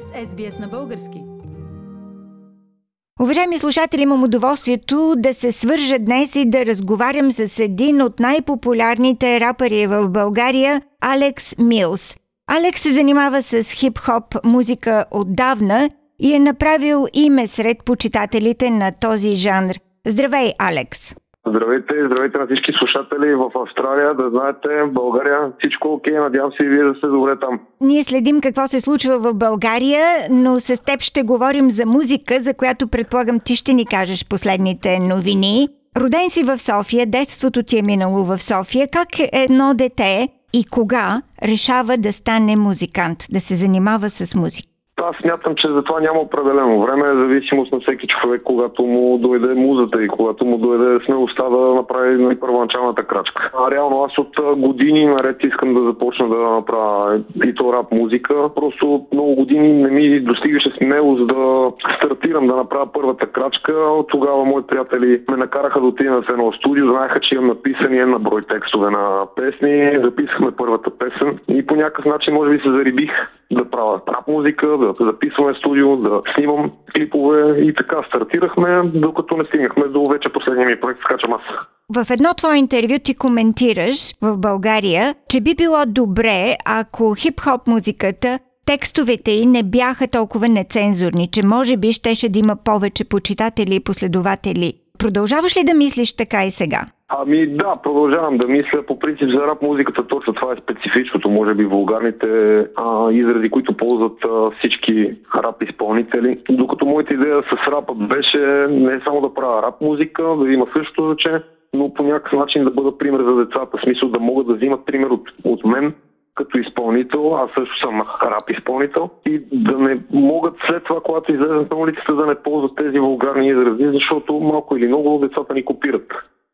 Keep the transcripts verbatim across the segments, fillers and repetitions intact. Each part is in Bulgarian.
сте с Ес Би Ес на български. Уважаеми слушатели, имам удоволствието да се свържа днес и да разговарям с един от най-популярните рапъри в България – Алекс Милс. Алекс се занимава с хип-хоп музика отдавна и е направил име сред почитателите на този жанр. Здравей, Алекс! Здравейте, здравейте на всички слушатели в Австралия, да знаете, България, всичко окей, надявам се и вие да сте добре там. Ние следим какво се случва в България, но с теб ще говорим за музика, за която предполагам ти ще ни кажеш последните новини. Роден си в София, детството ти е минало в София. Как едно дете и кога решава да стане музикант, да се занимава с музика? Аз смятам, че за това няма определено време, е зависимост на всеки човек, когато му дойде музата и когато му дойде смелостта да направи първоначалната крачка. А реално аз от години наред искам да започна да направя и то рап музика. Просто много години не ми достигаше смелост да стартирам, да направя първата крачка. От тогава мои приятели ме накараха да отидем в едно студио, знаеха, че имам написани една брой текстове на песни, записахме първата песен и по някакъв начин може би се зарибих да правя рап музика, да записваме студио, да снимам клипове и така стартирахме, докато не стигнахме до вече последния ми проект Скачам аз. В едно твое интервю ти коментираш в България, че би било добре, ако хип-хоп музиката, текстовете ѝ не бяха толкова нецензурни, че може би щеше да има повече почитатели и последователи. Продължаваш ли да мислиш така и сега? Ами да, продължавам да мисля. По принцип за рап музиката точно това е специфичното, може би вулгарните а, изрази, които ползват а, всички рап изпълнители. Докато моята идея с рапа беше не само да правя рап музика, да има същото звуче, но по някакъв начин да бъда пример за децата. В смисъл да могат да взимат пример от, от мен като изпълнител, аз също съм рап изпълнител, и да не могат след това, когато излезат на улицата, да не ползват тези вулгарни изрази, защото малко или много децата ни копират.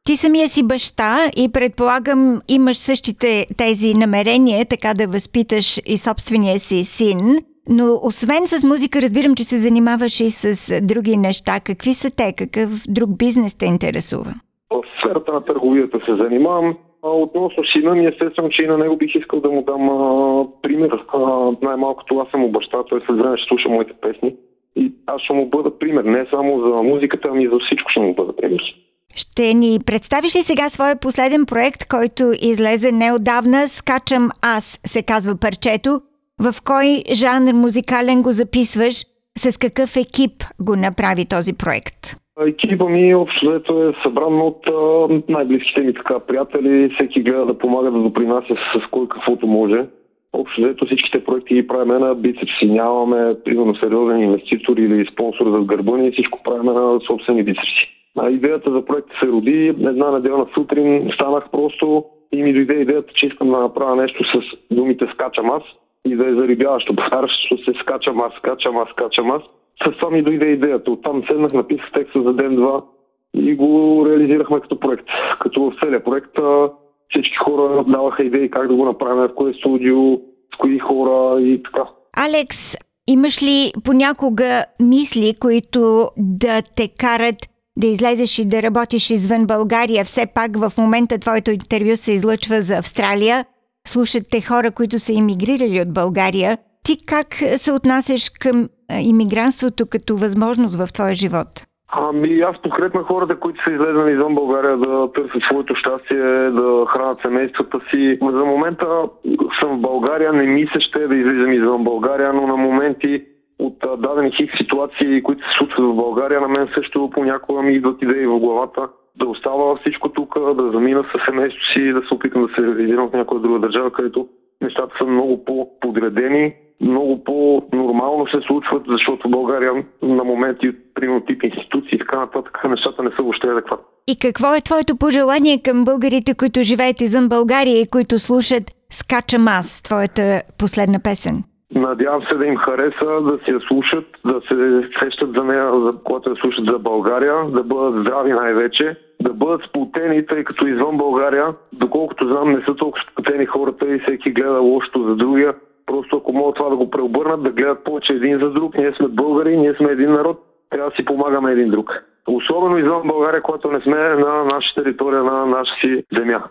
Ти самия си баща и предполагам имаш същите тези намерения, така да възпиташ и собствения си син, но освен с музика разбирам, че се занимаваш и с други неща. Какви са те? Какъв друг бизнес те интересува? В сферата на търговията се занимавам. Относно сина ми, естествено, че и на него бих искал да му дам а, пример. А, най-малкото аз съм баща, той след време ще слуша моите песни и аз ще му бъда пример. Не само за музиката, ами за всичко ще му бъда пример. Ще ни представиш ли сега своя последен проект, който излезе неотдавна? Скачам аз, се казва парчето. В кой жанр музикален го записваш? С какъв екип го направи този проект? Екипа ми общо взето е събран от най-близките ми така приятели. Всеки гледа да помага да допринася с кой каквото може. Общо взето всичките проекти ги правиме на бицепси. Нямаме примерно сериозен инвеститор или спонсор за гърба ни. Всичко правиме на собствени бицепси. Идеята за проекта се роди. Една неделна сутрин станах просто и ми дойде идеята, че искам да направя нещо с думите Скачам аз и да е зарибяващо. Повтарящо се Скачам аз, Скачам аз, Скачам аз. С това ми дойде идеята. Оттам седнах, написах текста за ден-два и го реализирахме като проект. Като в целия проект всички хора даваха идеи как да го направим, в кое студио, с кои хора и така. Алекс, имаш ли понякога мисли, които да те карат да излезеш и да работиш извън България? Все пак в момента твоето интервю се излъчва за Австралия. Слушат те хора, които са имигрирали от България. Ти как се отнасяш към имигрантството като възможност в твоя живот? Ами аз подкрепям хората, които са излезнали извън България да търсят своето щастие, да хранят семействата си. За момента съм в България, не ми се ще да излизам извън България, но на моменти от дадени хикс ситуации, които се случват в България, на мен също понякога ми идват идеи в главата да остава всичко тук, да замина със семейството си, да се опитам да се реализирам в някоя друга държава, където нещата са много по-подредени, много по-нормално се случват, защото в България на моменти, примерно тип институции и така нататък, нещата не са въобще адекватни. И какво е твоето пожелание към българите, които живеят извън България и които слушат Скачам аз, твоята последна песен? Надявам се да им хареса, да си я слушат, да се сещат за нея, за която я слушат за България, да бъдат здрави най-вече, да бъдат сплотени, тъй като извън България, доколкото знам, не са толкова сплотени хората и всеки гледа лошото за другия. Просто ако могат това да го преобърнат, да гледат повече един за друг. Ние сме българи, ние сме един народ, трябва да си помагаме един друг. Особено извън България, когато не сме на наша територия, на наша си земя.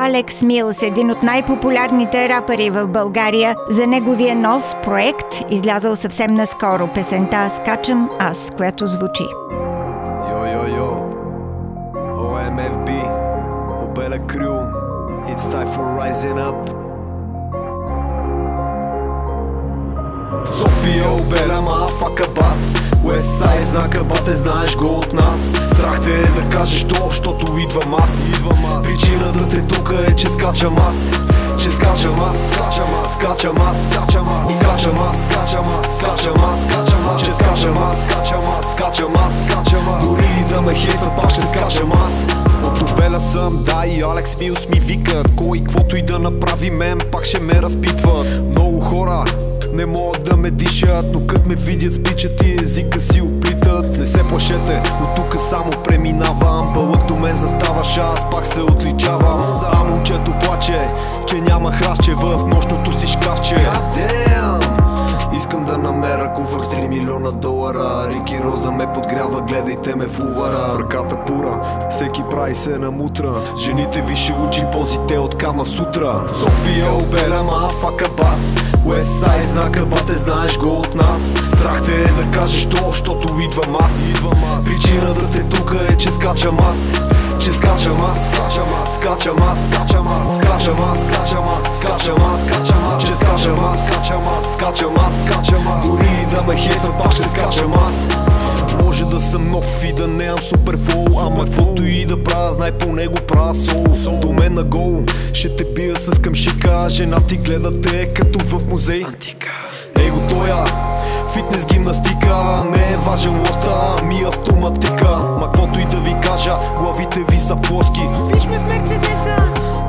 Алекс Милс, един от най-популярните рапъри в България, за неговия нов проект, излязъл съвсем наскоро, песента "Скачам аз", която звучи. Йо-йо-йо, О М Ф Б, ОБЕЛА КРЮ, it's time for rising up. София обеля мафака бас, Уестсайд знака бате, знаеш го от нас. Страх те е да кажеш то, щото идвам аз. Идвам аз. Причина да сте тука е, че скачам аз. Че скачам аз, скачам аз, скачам аз, скачам аз, скачам аз, скачам аз, скачам аз, скачам аз, че скачам аз, скачам аз, скачам аз, скачам аз. Дори и да ме хейтват, пак ще скачам аз. От Обела съм, да, и Алекс Милс ми викат. Кой каквото и да направи мен, пак ще ме разпитват. Много хора не могат да ме дишат, но кът ме видят спичат и езика си оплитат. Не се плашете, но тука само преминавам. Пълъкто ме заставаш, аз пак се отличавам. А момчето плаче, че няма хращче в нощното си шкафче. Искам да намеря куфър с три милиона долара. Рики Роза ме подгрява, гледайте ме в увара. Ръката пура, всеки прави се на мутра. Жените ви ще учи позите от Кама Сутра. София обеля мафака бас, Уестсайд знака бате, знаеш го от нас. Страх те е да кажеш то, щото идвам аз. Идвам аз. Причина да сте тука е, че скачам аз. Че скачам аз, скачам аз, скачам аз, скачам аз, скачам аз, скачам аз, скачам аз, скачам аз, че скачам аз, скачам аз, скачам аз, скачам аз. Дори и да ме хейтват, пак ще скачам аз. Може да съм нов и да нямам супер фол, ама каквото и да правя, знай по него правя сол. До мен на гол ще те бия с камшика, жена ти гледа те като в музей. Его тоя фитнес гимнастика, не е важен лоста, ми автоматика. Ма каквото и да ви кажа, главите ви са плоски. Виж ме в Мерцедеса,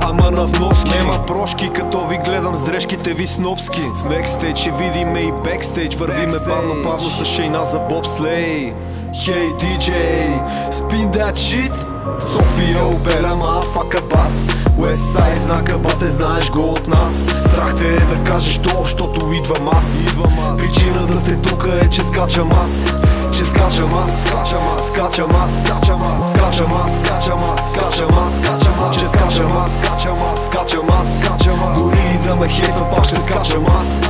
ама на вноски. Нема прошки, като ви гледам с дрешките ви снобски. В некстейдж ще видиме и бекстейдж, вървиме бавно-бавно с шейна за бобслей. Хей, диджей, spin that shit. София обеля мафака бас, Уестсайд знака бате, знаеш го от нас. Страх те е да кажеш то, щото идвам аз. Идвам аз. Причина да сте тука е, че скачам аз. Че скачам аз, скачам аз, скачам аз, скачам аз, скачам аз, скачам аз, скачам аз, скачам аз, че скачам аз, скачам аз, скачам аз, скачам аз. Дори и да ме хейтват, пак ще скачам аз.